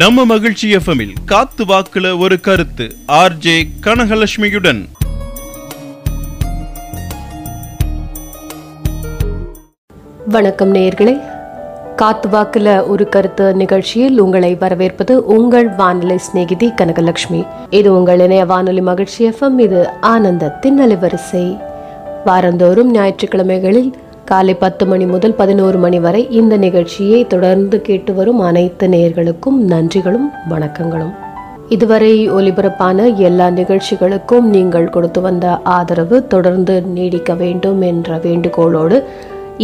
நம்ம மகிழ்ச்சி எஃப்எம்மில் காத்து வாக்குல ஒரு கருத்து ஆர்ஜே கனகலட்சுமியுடன். வணக்கம் நேயர்களே, காத்து வாக்குல ஒரு கருத்து நிகழ்ச்சியில் உங்களை வரவேற்பது உங்கள் வானொலி சிநேகிதி கனகலட்சுமி. இது உங்கள் இணைய வானொலி மகிழ்ச்சி எஃப்எம். இது ஆனந்தத்தின் அலைவரிசை. வாரந்தோறும் ஞாயிற்றுக்கிழமைகளில் காலை 10 மணி முதல் 11 மணி வரை இந்த நிகழ்ச்சியை தொடர்ந்து கேட்டு வரும் அனைத்து நேயர்களுக்கும் நன்றிகளும் வணக்கங்களும். இதுவரை ஒலிபரப்பான எல்லா நிகழ்ச்சிகளுக்கும் நீங்கள் கொடுத்து வந்த ஆதரவு தொடர்ந்து நீடிக்க வேண்டும் என்ற வேண்டுகோளோடு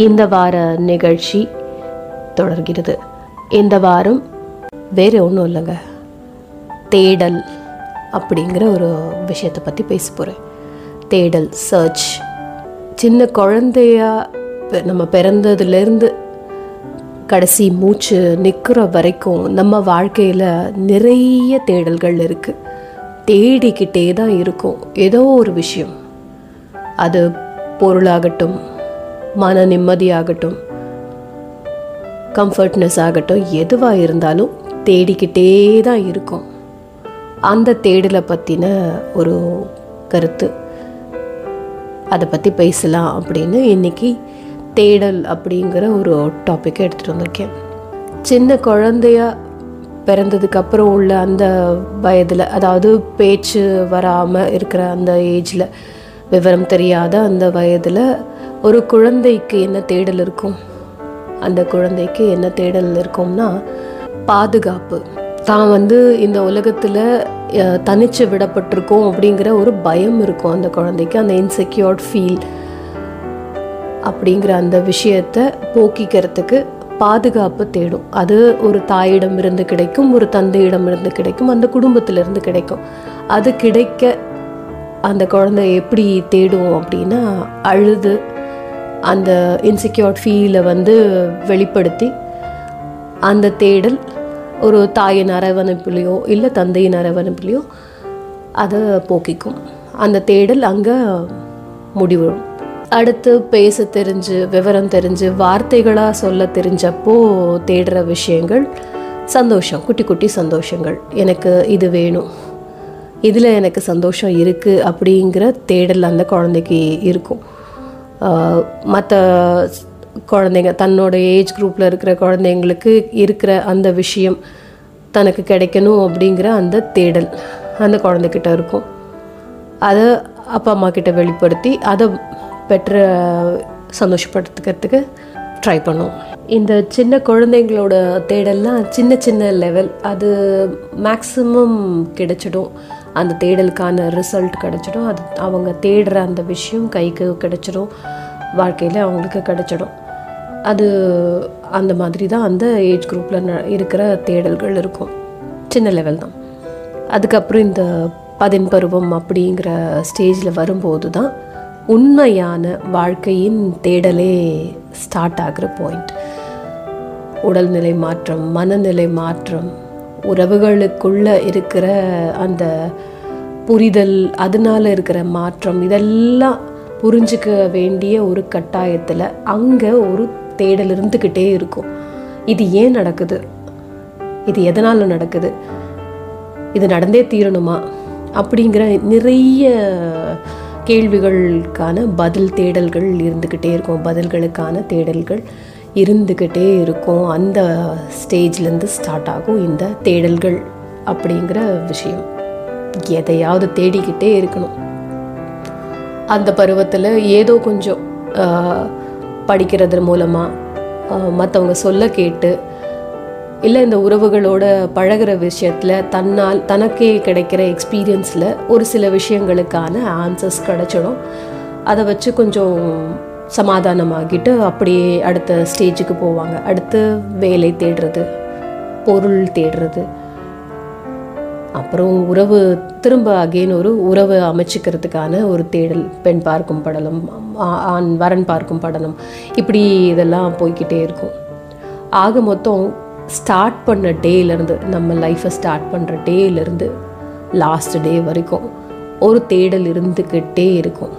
இந்த வார நிகழ்ச்சி தொடர்கிறது. இந்த வாரம் வேறு ஒன்றும் இல்லைங்க, தேடல் அப்படிங்கிற ஒரு விஷயத்தை பற்றி பேச போகிறேன். தேடல், சர்ச். சின்ன குழந்தையா நம்ம பிறந்ததுலேருந்து கடைசி மூச்சு நிற்கிற வரைக்கும் நம்ம வாழ்க்கையில் நிறைய தேடல்கள் இருக்குது. தேடிக்கிட்டே தான் இருக்கும் ஏதோ ஒரு விஷயம். அது பொருளாகட்டும், மன நிம்மதியாகட்டும், கம்ஃபர்ட்னஸ் ஆகட்டும், எதுவாக இருந்தாலும் தேடிக்கிட்டே தான் இருக்கும். அந்த தேடலை பற்றின ஒரு கருத்து, அதை பற்றி பேசலாம் அப்படின்னு இன்றைக்கி தேடல் அப்படிங்கிற ஒரு டாப்பிக்கை எடுத்துகிட்டு வந்திருக்கேன். சின்ன குழந்தையாக பிறந்ததுக்கப்புறம் உள்ள அந்த வயதில், அதாவது பேச்சு வராமல் இருக்கிற அந்த ஏஜில், விவரம் தெரியாத அந்த வயதில் ஒரு குழந்தைக்கு என்ன தேடல் இருக்கும்? அந்த குழந்தைக்கு என்ன தேடல் இருக்கும்னா, பாதுகாப்பு. தான் இந்த உலகத்தில் தனிச்சு விடப்பட்டிருக்கோம் அப்படிங்கிற ஒரு பயம் இருக்கும் அந்த குழந்தைக்கு. அந்த இன்செக்யூர்ட் ஃபீல் அப்படிங்கிற அந்த விஷயத்தை போக்கிக்கிறதுக்கு பாதுகாப்பு தேடும். அது ஒரு தாயிடம் இருந்து கிடைக்கும், ஒரு தந்தையிடம் இருந்து கிடைக்கும், அந்த குடும்பத்திலிருந்து கிடைக்கும். அது கிடைக்க அந்த குழந்தை எப்படி தேடும் அப்படின்னா, அழுது அந்த இன்செக்யூர்ட் ஃபீலை வெளிப்படுத்தி அந்த தேடல் ஒரு தாயின் அரவணைப்புலையோ இல்லை தந்தையின் அரவணைப்புலையோ அதை போக்கிக்கும். அந்த தேடல் அங்கே முடிவரும். அடுத்து பேச தெரிஞ்சு, விவரம் தெரிஞ்சு, வார்த்தைகளாக சொல்ல தெரிஞ்சப்போ தேடுற விஷயங்கள் சந்தோஷம், குட்டி குட்டி சந்தோஷங்கள். எனக்கு இது வேணும், இதில் எனக்கு சந்தோஷம் இருக்குது அப்படிங்கிற தேடல் அந்த குழந்தைக்கு இருக்கும். மற்ற குழந்தைங்க, தன்னோட ஏஜ் குரூப்பில் இருக்கிற குழந்தைங்களுக்கு இருக்கிற அந்த விஷயம் தனக்கு கிடைக்கணும் அப்படிங்கிற அந்த தேடல் அந்த குழந்தைக்கிட்ட இருக்கும். அதை அப்பா அம்மா கிட்ட வெளிப்படுத்தி அதை பெற்ற சந்தோஷப்படுத்துக்கிறதுக்கு ட்ரை பண்ணும். இந்த சின்ன குழந்தைங்களோட தேடல்லாம் சின்ன சின்ன லெவல், அது மேக்ஸிமம் கிடைச்சிடும். அந்த தேடலுக்கான ரிசல்ட் கிடைச்சிடும். அது அவங்க தேடுற அந்த விஷயம் கைக்கு கிடைச்சிடும், வாழ்க்கையில் அவங்களுக்கு கிடைச்சிடும். அது அந்த மாதிரி தான் அந்த ஏஜ் குரூப்பில் இருக்கிற தேடல்கள் இருக்கும், சின்ன லெவல் தான். அதுக்கப்புறம் இந்த பதின்பருவம் அப்படிங்கிற ஸ்டேஜில் வரும்போது தான் உண்மையான வாழ்க்கையின் தேடலே ஸ்டார்ட் ஆகிற பாயிண்ட். உடல்நிலை மாற்றம், மனநிலை மாற்றம், உறவுகளுக்குள்ளே இருக்கிற அந்த புரிதல், அதனால் இருக்கிற மாற்றம், இதெல்லாம் புரிஞ்சிக்க வேண்டிய ஒரு கட்டாயத்தில் அங்கே ஒரு தேடல் இருந்துக்கிட்டே இருக்கும். இது ஏன் நடக்குது, இது எதனால் நடக்குது, இது நடந்தே தீரணுமா அப்படிங்கிற நிறைய கேள்விகளுக்கான பதில் தேடல்கள் இருந்துக்கிட்டே இருக்கும். பதில்களுக்கான தேடல்கள் இருந்துக்கிட்டே இருக்கும். அந்த ஸ்டேஜ்லேருந்து ஸ்டார்ட் ஆகும் இந்த தேடல்கள் அப்படிங்கிற விஷயம். எதையாவது தேடிக்கிட்டே இருக்கணும். அந்த பருவத்தில் ஏதோ கொஞ்சம் படிக்கிறது மூலமாக, மற்றவங்க சொல்ல கேட்டு, இல்லை இந்த உறவுகளோட பழகிற விஷயத்தில் தன்னால் தனக்கே கிடைக்கிற எக்ஸ்பீரியன்ஸில் ஒரு சில விஷயங்களுக்கான ஆன்சர்ஸ் கிடச்சிடும். அதை வச்சு கொஞ்சம் சமாதானமாகிட்டு அப்படியே அடுத்த ஸ்டேஜுக்கு போவாங்க. அடுத்து வேலை தேடுறது, பொருள் தேடுறது, அப்புறம் உறவு, திரும்ப அகெயின் ஒரு உறவு அமைச்சிக்கிறதுக்கான ஒரு தேடல், பெண் பார்க்கும் படலம், ஆண் வரன் பார்க்கும் படலம், இப்படி இதெல்லாம் போய்கிட்டே இருக்கும். ஆக மொத்தம் ஸ்டார்ட் பண்ண டேலேருந்து, நம்ம லைஃப்பை ஸ்டார்ட் பண்ணுற டேலேருந்து லாஸ்ட் டே வரைக்கும் ஒரு தேடல் இருந்துக்கிட்டே இருக்கும்.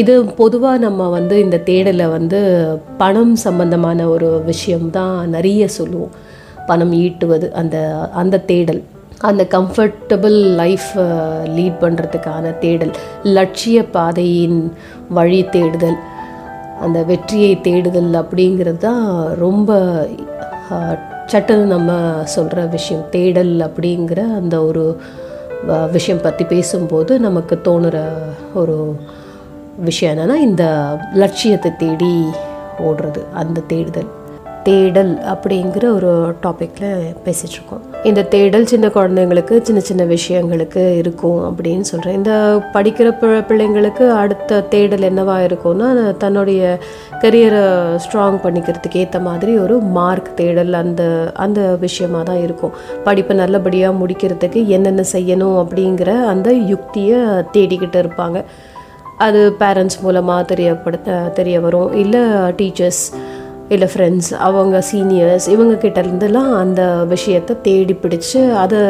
இது பொதுவாக நம்ம இந்த தேடலை பணம் சம்பந்தமான ஒரு விஷயம்தான் நிறைய சொல்லுவோம். பணம் ஈட்டுவது, அந்த அந்த தேடல், அந்த கம்ஃபர்டபுள் லைஃப் லீட் பண்ணுறதுக்கான தேடல், லட்சிய பாதையின் வழி தேடுதல், அந்த வெற்றியை தேடுதல் அப்படிங்கிறது தான் ரொம்ப சட்டன்னு நம்ம சொல்கிற விஷயம். தேடல் அப்படிங்கிற அந்த ஒரு விஷயம் பற்றி பேசும்போது நமக்கு தோணுற ஒரு விஷயம் என்னென்னா, இந்த லட்சியத்தை தேடி ஓடுறது, அந்த தேடுதல், தேடல் அப்படிங்கிற ஒரு டாப்பிக்கில் பேசிகிட்ருக்கோம். இந்த தேடல் சின்ன குழந்தைங்களுக்கு சின்ன சின்ன விஷயங்களுக்கு இருக்கும் அப்படின்னு சொல்கிறேன். இந்த படிக்கிற பிள்ளைங்களுக்கு அடுத்த தேடல் என்னவாக இருக்கும்னா, தன்னுடைய கரியரை ஸ்ட்ராங் பண்ணிக்கிறதுக்கு ஏற்ற மாதிரி ஒரு மார்க் தேடல், அந்த அந்த விஷயமாக தான் இருக்கும். படிப்பை நல்லபடியாக முடிக்கிறதுக்கு என்னென்ன செய்யணும் அப்படிங்கிற அந்த யுக்தியை தேடிக்கிட்டு இருப்பாங்க. அது பேரண்ட்ஸ் மூலமாக தெரிய வரும், இல்லை டீச்சர்ஸ், இல்லை ஃப்ரெண்ட்ஸ், அவங்க சீனியர்ஸ், இவங்கக்கிட்ட இருந்தெல்லாம் அந்த விஷயத்தை தேடி பிடிச்சி அதை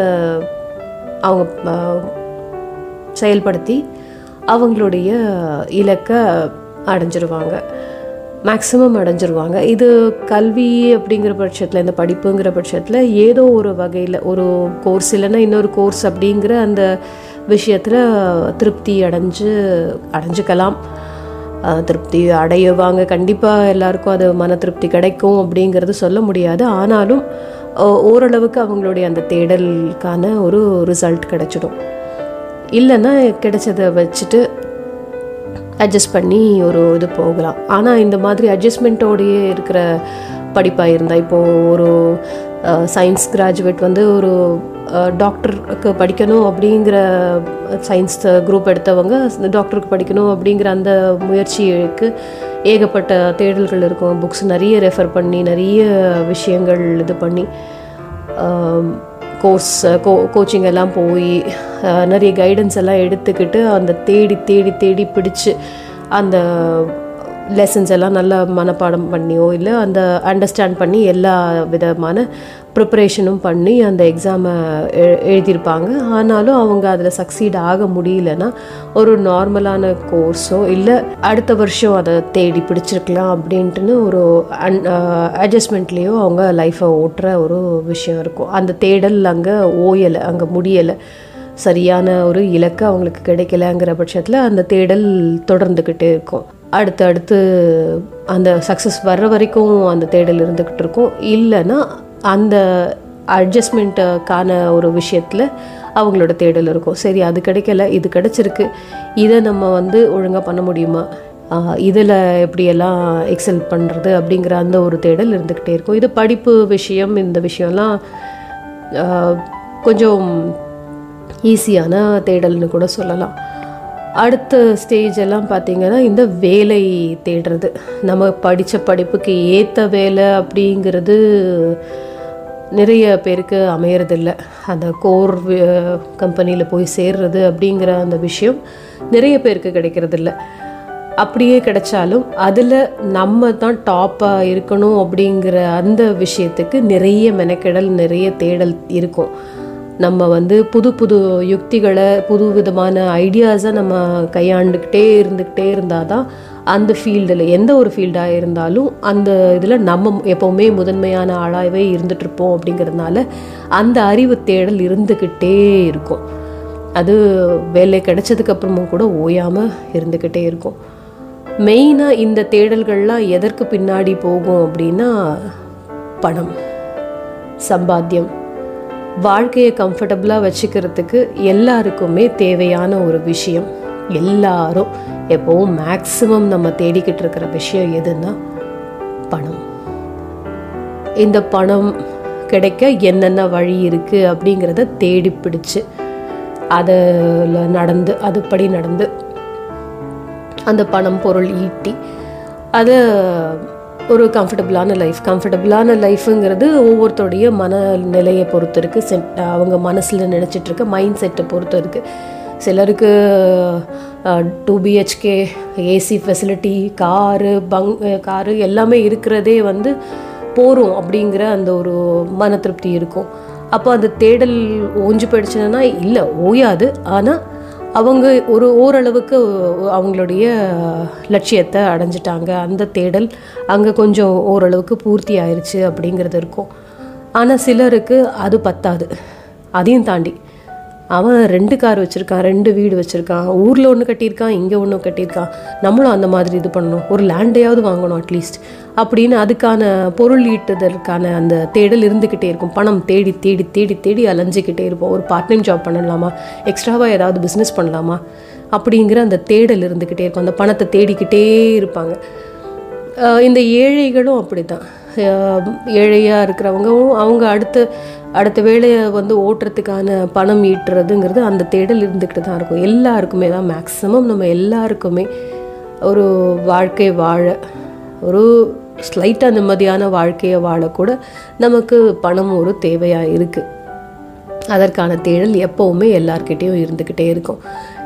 அவங்க செயல்படுத்தி அவங்களுடைய இலக்கை அடைஞ்சிருவாங்க, மேக்ஸிமம் அடைஞ்சிருவாங்க. இது கல்வி அப்படிங்கிற பட்சத்தில், இந்த படிப்புங்கிற பட்சத்தில் ஏதோ ஒரு வகையில் ஒரு கோர்ஸ் இல்லைன்னா இன்னொரு கோர்ஸ் அப்படிங்கிற அந்த விஷயத்தில் திருப்தி அடைஞ்சுக்கலாம். திருப்தி அடையுவாங்க கண்டிப்பாக, எல்லாருக்கும் அது மன திருப்தி கிடைக்கும் அப்படிங்கிறது சொல்ல முடியாது. ஆனாலும் ஓரளவுக்கு அவங்களுடைய அந்த தேடலுக்கான ஒரு ரிசல்ட் கிடைச்சிடும். இல்லைன்னா கிடைச்சதை வச்சுட்டு அட்ஜஸ்ட் பண்ணி ஒரு இது போகலாம். ஆனால் இந்த மாதிரி அட்ஜஸ்ட்மெண்ட்டோடையே இருக்கிற படிப்பாக இருந்தால், இப்போது ஒரு சயின்ஸ் கிராஜுவேட் வந்து ஒரு டாக்டருக்கு படிக்கணும் அப்படிங்கிற சயின்ஸ் குரூப் எடுத்தவங்க டாக்டருக்கு படிக்கணும் அப்படிங்கிற அந்த முயற்சிக்கு ஏகப்பட்ட தேடல்கள் இருக்கும். புக்ஸ் நிறைய ரெஃபர் பண்ணி, நிறைய விஷயங்கள் இது பண்ணி, கோர்ஸ் கோச்சிங் எல்லாம் போய் நிறைய கைடன்ஸ் எல்லாம் எடுத்துக்கிட்டு அந்த தேடி தேடி தேடி பிடிச்சி அந்த லெசன்ஸ் எல்லாம் நல்லா மனப்பாடம் பண்ணியோ இல்லை அந்த அண்டர்ஸ்டாண்ட் பண்ணி எல்லா விதமான ப்ரிப்பரேஷனும் பண்ணி அந்த எக்ஸாமை எழுதியிருப்பாங்க. ஆனாலும் அவங்க அதில் சக்சீட் ஆக முடியலன்னா ஒரு நார்மலான கோர்ஸோ இல்லை அடுத்த வருஷம் அதை தேடி பிடிச்சிருக்கலாம் அப்படின்ட்டுன்னு ஒரு அட்ஜஸ்ட்மெண்ட்லேயோ அவங்க லைஃப்பை ஓட்டுற ஒரு விஷயம் இருக்கும். அந்த தேடல் அங்கே ஓயலை, அங்கே முடியலை, சரியான ஒரு இலக்கு அவங்களுக்கு கிடைக்கலங்கிற பட்சத்தில் அந்த தேடல் தொடர்ந்துக்கிட்டே இருக்கும். அடுத்தடுத்து அந்த சக்ஸஸ் வர்ற வரைக்கும் அந்த தேடல் இருந்துக்கிட்டு இருக்கும். இல்லைன்னா அந்த அட்ஜஸ்ட்மெண்ட்டுக்கான ஒரு விஷயத்தில் அவங்களோட தேடல் இருக்கும். சரி, அது கிடைக்கல, இது கிடைச்சிருக்கு, இதை நம்ம வந்து ஒழுங்காக பண்ண முடியுமா, இதில் எப்படியெல்லாம் எக்ஸல் பண்ணுறது அப்படிங்கிற அந்த ஒரு தேடல் இருந்துக்கிட்டே இருக்கும். இது படிப்பு விஷயம், இந்த விஷயம்லாம் கொஞ்சம் ஈஸியான தேடல்னு கூட சொல்லலாம். அடுத்த ஸ்டேஜ் எல்லாம் பார்த்திங்கன்னா இந்த வேலை தேடுறது, நம்ம படித்த படிப்புக்கு ஏற்ற வேலை அப்படிங்கிறது நிறைய பேருக்கு அமையறதில்லை. அந்த கோர் கம்பெனியில் போய் சேர்றது அப்படிங்கிற அந்த விஷயம் நிறைய பேருக்கு கிடைக்கிறதில்ல. அப்படியே கிடைச்சாலும் அதில் நம்ம தான் டாப்பாக இருக்கணும் அப்படிங்கிற அந்த விஷயத்துக்கு நிறைய மெனக்கெடல், நிறைய தேடல் இருக்கும். நம்ம வந்து புது புது யுக்திகளை, புது விதமான ஐடியாஸை நம்ம கையாண்டுக்கிட்டே இருந்தால் தான் அந்த ஃபீல்டில், எந்த ஒரு ஃபீல்டாக இருந்தாலும் அந்த இதில் நம்ம எப்போவுமே முதன்மையான ஆளாகவே இருந்துகிட்ருப்போம். அப்படிங்கிறதுனால அந்த அறிவு தேடல் இருந்துக்கிட்டே இருக்கும். அது வேலை கிடைச்சதுக்கப்புறமும் கூட ஓயாமல் இருந்துக்கிட்டே இருக்கும். மெயினாக இந்த தேடல்கள்லாம் எதற்கு பின்னாடி போகும் அப்படின்னா, பணம் சம்பாத்தியம், வாழ்க்கையை கம்ஃபர்டபுளாக வச்சுக்கிறதுக்கு எல்லாருக்குமே தேவையான ஒரு விஷயம். எல்லாரும் எப்போவும் மேக்ஸிமம் நம்ம தேடிக்கிட்டு இருக்கிற விஷயம் எதுன்னா பணம். இந்த பணம் கிடைக்க என்னென்ன வழி இருக்குது அப்படிங்கிறத தேடி பிடிச்சு அதில் அதுபடி நடந்து அந்த பணம் பொருள் ஈட்டி அதை ஒரு கம்ஃபர்டபுளான லைஃப்புங்கிறது ஒவ்வொருத்தருடைய மனநிலையை பொறுத்து இருக்குது. அவங்க மனசில் நினச்சிட்ருக்க மைண்ட் செட்டை பொறுத்து இருக்குது. சிலருக்கு 2BHK ஏசி ஃபெசிலிட்டி, காரு எல்லாமே இருக்கிறதே வந்து போகிறோம் அப்படிங்கிற அந்த ஒரு மன திருப்தி இருக்கும். அப்போ அந்த தேடல் ஓஞ்சி போயிடுச்சுன்னா இல்லை, ஓயாது. ஆனால் அவங்க ஒரு ஓரளவுக்கு அவங்களுடைய லட்சியத்தை அடைஞ்சிட்டாங்க, அந்த தேடல் அங்கே கொஞ்சம் ஓரளவுக்கு பூர்த்தி ஆயிடுச்சு அப்படிங்கிறது இருக்கும். ஆனால் சிலருக்கு அது பத்தாது. அதையும் தாண்டி அவன் 2 கார் வச்சுருக்கான், 2 வீடு வச்சுருக்கான், ஊரில் ஒன்று கட்டியிருக்கான், இங்கே ஒன்று கட்டியிருக்கான், நம்மளும் அந்த மாதிரி இது பண்ணணும், ஒரு லேண்டையாவது வாங்கணும் அட்லீஸ்ட் அப்படின்னு அதுக்கான பொருள் ஈட்டுதற்கான அந்த தேடல் இருந்துக்கிட்டே இருக்கும். பணம் தேடி தேடி தேடி தேடி அலைஞ்சிக்கிட்டே இருப்போம். ஒரு பார்ட் டைம் ஜாப் பண்ணலாமா, எக்ஸ்ட்ராவாக ஏதாவது பிஸ்னஸ் பண்ணலாமா அப்படிங்கிற அந்த தேடல் இருந்துக்கிட்டே இருக்கும். அந்த பணத்தை தேடிக்கிட்டே இருப்பாங்க. இந்த ஏழைகளும் அப்படி தான். ஏழையாக இருக்கிறவங்கவும் அவங்க அடுத்த வேலையை வந்து ஓட்டுறதுக்கான பணம் ஈட்டுறதுங்கிறது அந்த தேடல் இருந்துக்கிட்டு தான் இருக்கும். எல்லாருக்குமே தான் மேக்ஸிமம் நம்ம எல்லாருக்குமே ஒரு வாழ்க்கை வாழ, ஒரு ஸ்லைட்டாக நிம்மதியான வாழ்க்கையை வாழக்கூட நமக்கு பணம் ஒரு தேவையாக இருக்குது. அதற்கான தேடல் எப்போவுமே எல்லார்கிட்டேயும் இருந்துக்கிட்டே இருக்கும்.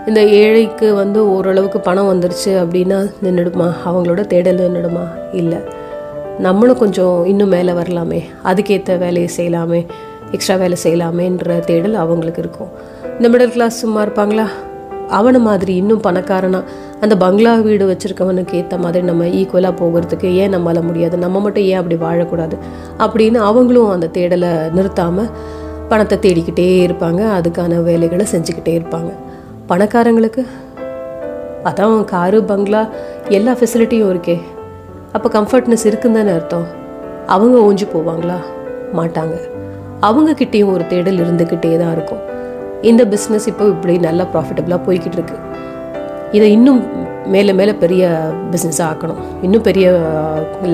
இந்த ஏழைக்கு வந்து ஓரளவுக்கு பணம் வந்துருச்சு அப்படின்னா நின்றுடுமா, அவங்களோட தேடல் நின்றுடுமா? இல்லை, நம்மளும் கொஞ்சம் இன்னும் மேலே வரலாமே, அதுக்கேற்ற வேலையை செய்யலாமே, எக்ஸ்ட்ரா வேலை செய்யலாமேன்ற தேடல் அவங்களுக்கு இருக்கும். இந்த மிடில் கிளாஸ் சும்மா இருப்பாங்களா? அவனை மாதிரி இன்னும் பணக்காரனாக அந்த பங்களா வீடு வச்சுருக்கவனுக்கு ஏற்ற மாதிரி நம்ம ஈக்குவலாக போகிறதுக்கு ஏன் நம்மளால் முடியாது, நம்ம மட்டும் ஏன் அப்படி வாழக்கூடாது அப்படின்னு அவங்களும் அந்த தேடலை நிறுத்தாமல் பணத்தை தேடிக்கிட்டே இருப்பாங்க, அதுக்கான வேலைகளை செஞ்சுக்கிட்டே இருப்பாங்க. பணக்காரங்களுக்கு அதான் காரு, பங்களா, எல்லா ஃபெசிலிட்டியும் இருக்கே, அப்போ கம்ஃபர்ட்னஸ் இருக்குந்தானே அர்த்தம். அவங்க ஓஞ்சி போவாங்களா? மாட்டாங்க. அவங்கக்கிட்டேயும் ஒரு தேடல் இருந்துக்கிட்டே தான் இருக்கும். இந்த பிஸ்னஸ் இப்போ இப்படி நல்லா ப்ராஃபிட்டபுளாக போய்கிட்டு இருக்கு, இதை இன்னும் மேலே மேலே பெரிய பிஸ்னஸாக ஆக்கணும், இன்னும் பெரிய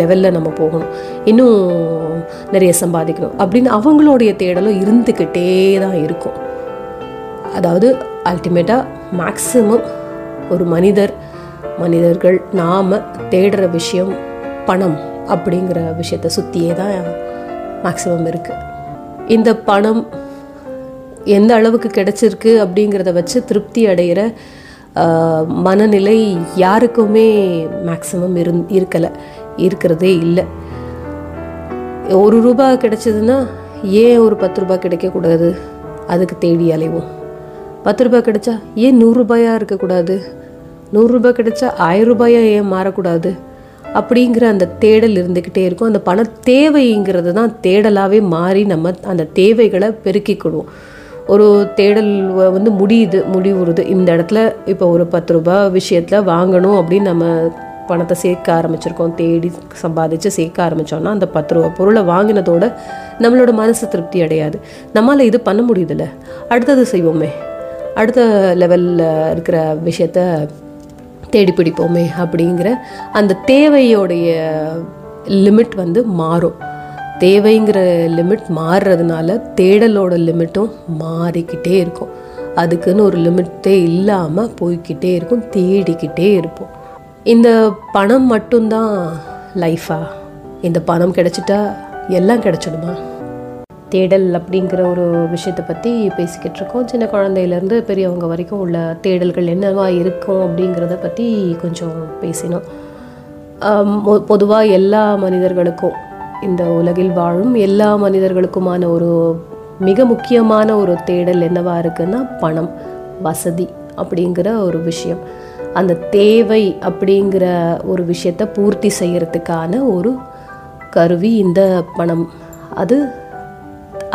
லெவலில் நம்ம போகணும், இன்னும் நிறைய சம்பாதிக்கணும் அப்படின்னு அவங்களுடைய தேடலும் இருந்துக்கிட்டே தான் இருக்கும். அதாவது அல்டிமேட்டாக மேக்ஸிமம் ஒரு மனிதர்கள் நாம் தேடுற விஷயம் பணம் அப்படிங்கிற விஷயத்தை சுற்றியே தான் மேக்ஸிமம் இருக்குது. இந்த பணம் எந்த அளவுக்கு கிடைச்சிருக்கு அப்படிங்கிறத வச்சு திருப்தி அடைகிற மனநிலை யாருக்குமே மேக்ஸிமம் இருக்கிறதே இல்லை. 1 ரூபாய் கிடைச்சதுன்னா ஏன் ஒரு 10 ரூபாய் கிடைக்கக்கூடாது, அதுக்கு தேடி அலைவோம். 10 ரூபாய் கிடைச்சா ஏன் 100 ரூபாயாக இருக்கக்கூடாது, 100 ரூபாய் கிடைச்சா 1000 ரூபாயாக ஏன் மாறக்கூடாது அப்படிங்கிற அந்த தேடல் இருந்துக்கிட்டே இருக்கும். அந்த பண தேவைங்கிறது தான் தேடலாகவே மாறி நம்ம அந்த தேவைகளை பெருக்கிக்கிடுவோம். ஒரு தேடல் வந்து முடிவுறுது. இந்த இடத்துல இப்போ ஒரு 10 ரூபாய் விஷயத்தில் வாங்கணும் அப்படின்னு நம்ம பணத்தை சேர்க்க ஆரம்பிச்சிருக்கோம், தேடி சம்பாதிச்சு சேர்க்க ஆரம்பித்தோம்னா அந்த 10 ரூபா பொருளை வாங்கினதோட நம்மளோட மனசு திருப்தி அடையாது. நம்மளால் இது பண்ண முடியுதுல்ல, அடுத்தது செய்வோமே, அடுத்த லெவலில் இருக்கிற விஷயத்த தேடி பிடிப்போமே அப்படிங்கிற அந்த தேவையோடைய லிமிட் வந்து மாறும். தேவைங்கிற லிமிட் மாறுறதுனால தேடலோட லிமிட்டும் மாறிக்கிட்டே இருக்கும். அதுக்குன்னு ஒரு லிமிட்டே இல்லாமல் போய்கிட்டே இருக்கும், தேடிக்கிட்டே இருப்போம். இந்த பணம் மட்டும்தான் லைஃபா, இந்த பணம் கிடைச்சிட்டா எல்லாம் கிடைச்சிடுமா? தேடல் அப்படிங்கிற ஒரு விஷயத்தை பற்றி பேசிக்கிட்டு இருக்கோம். சின்ன குழந்தையிலேருந்து பெரியவங்க வரைக்கும் உள்ள தேடல்கள் என்னவா இருக்கும் அப்படிங்கிறத பற்றி கொஞ்சம் பேசினோம். பொதுவாக எல்லா மனிதர்களுக்கும், இந்த உலகில் வாழும் எல்லா மனிதர்களுக்குமான ஒரு மிக முக்கியமான ஒரு தேடல் என்னவா இருக்குன்னா பணம், வசதி அப்படிங்கிற ஒரு விஷயம். அந்த தேவை அப்படிங்கிற ஒரு விஷயத்தை பூர்த்தி செய்கிறதுக்கான ஒரு கருவி இந்த பணம்.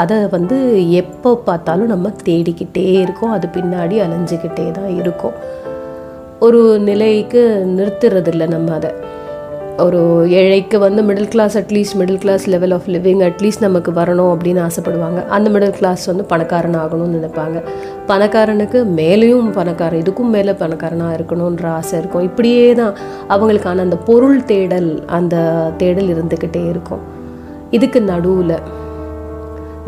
அதை வந்து எப்போ பார்த்தாலும் நம்ம தேடிக்கிட்டே இருக்கோம், அது பின்னாடி அலைஞ்சிக்கிட்டே தான் இருக்கும். ஒரு நிலைக்கு நிறுத்துறதில்லை நம்ம அதை. ஒரு ஏழைக்கு வந்து middle class, at least middle class level of living at least நமக்கு வரணும் அப்படின்னு ஆசைப்படுவாங்க. அந்த மிடில் கிளாஸ் வந்து பணக்காரன் ஆகணும்னு நினைப்பாங்க. பணக்காரனுக்கு மேலேயும் பணக்காரன், இதுக்கும் மேலே பணக்காரனாக இருக்கணுன்ற ஆசை இருக்கும். இப்படியே தான் அவங்களுக்கான அந்த பொருள் தேடல், அந்த தேடல் இருந்துக்கிட்டே இருக்கும். இதுக்கு நடுவில்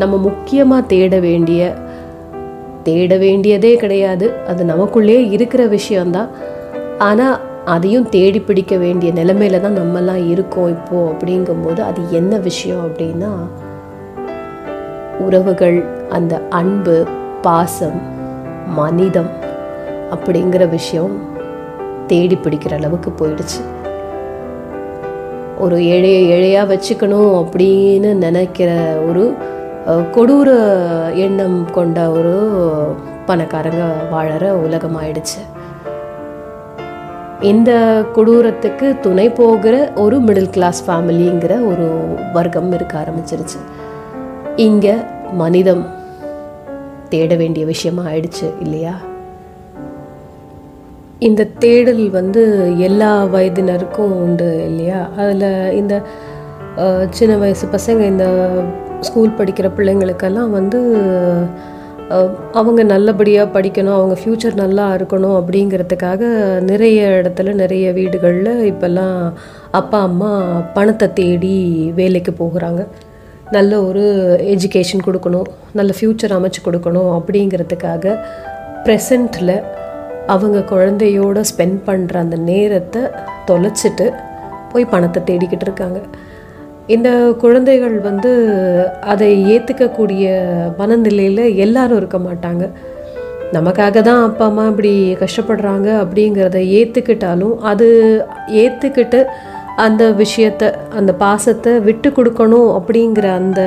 நம்ம முக்கியமாக தேட வேண்டியதே கிடையாது, அது நமக்குள்ளே இருக்கிற விஷயந்தான். ஆனால் அதையும் தேடி பிடிக்க வேண்டிய நிலைமையில தான் நம்மலாம் இருக்கோம் இப்போது. அப்படிங்கும்போது அது என்ன விஷயம் அப்படின்னா உறவுகள், அந்த அன்பு, பாசம், மனிதம் அப்படிங்கிற விஷயம் தேடி பிடிக்கிற அளவுக்கு போயிடுச்சு. ஒரு ஏழையாக வச்சுக்கணும் அப்படின்னு நினைக்கிற ஒரு கொடூர எண்ணம் கொண்ட ஒரு பணக்காரங்க வாழற உலகமாயிடுச்சு. இந்த கொடூரத்துக்கு துணை போகிற ஒரு மிடில் கிளாஸ் ஃபேமிலிங்கிற ஒரு வர்க்கம் இருக்க ஆரம்பிச்சிருச்சு. இங்கே மனிதம் தேட வேண்டிய விஷயமா ஆயிடுச்சு இல்லையா? இந்த தேடல் வந்து எல்லா வயதினருக்கும் உண்டு இல்லையா? அதில் இந்த சின்ன வயசு பசங்க, இந்த ஸ்கூல் படிக்கிற பிள்ளைங்களுக்கெல்லாம் வந்து அவங்க நல்லபடியாக படிக்கணும், அவங்க ஃப்யூச்சர் நல்லா இருக்கணும் அப்படிங்கிறதுக்காக நிறைய இடத்துல நிறைய வீடுகளில் இப்போல்லாம் அப்பா அம்மா பணத்தை தேடி வேலைக்கு போகிறாங்க. நல்ல ஒரு எஜுகேஷன் கொடுக்கணும், நல்ல ஃப்யூச்சர் அமைச்சு கொடுக்கணும் அப்படிங்கிறதுக்காக ப்ரெசண்ட்டில் அவங்க குழந்தையோடு ஸ்பெண்ட் பண்ணுற அந்த நேரத்தை தொலைச்சிட்டு போய் பணத்தை தேடிக்கிட்டு இருக்காங்க. இந்த குழந்தைகள் வந்து அதை ஏற்றுக்கக்கூடிய மனநிலையில் எல்லாரும் இருக்க மாட்டாங்க. நமக்காக தான் அப்பா அம்மா இப்படி கஷ்டப்படுறாங்க அப்படிங்கிறத ஏற்றுக்கிட்டாலும், அது ஏற்றுக்கிட்டு அந்த விஷயத்தை, அந்த பாசத்தை விட்டு கொடுக்கணும் அப்படிங்கிற அந்த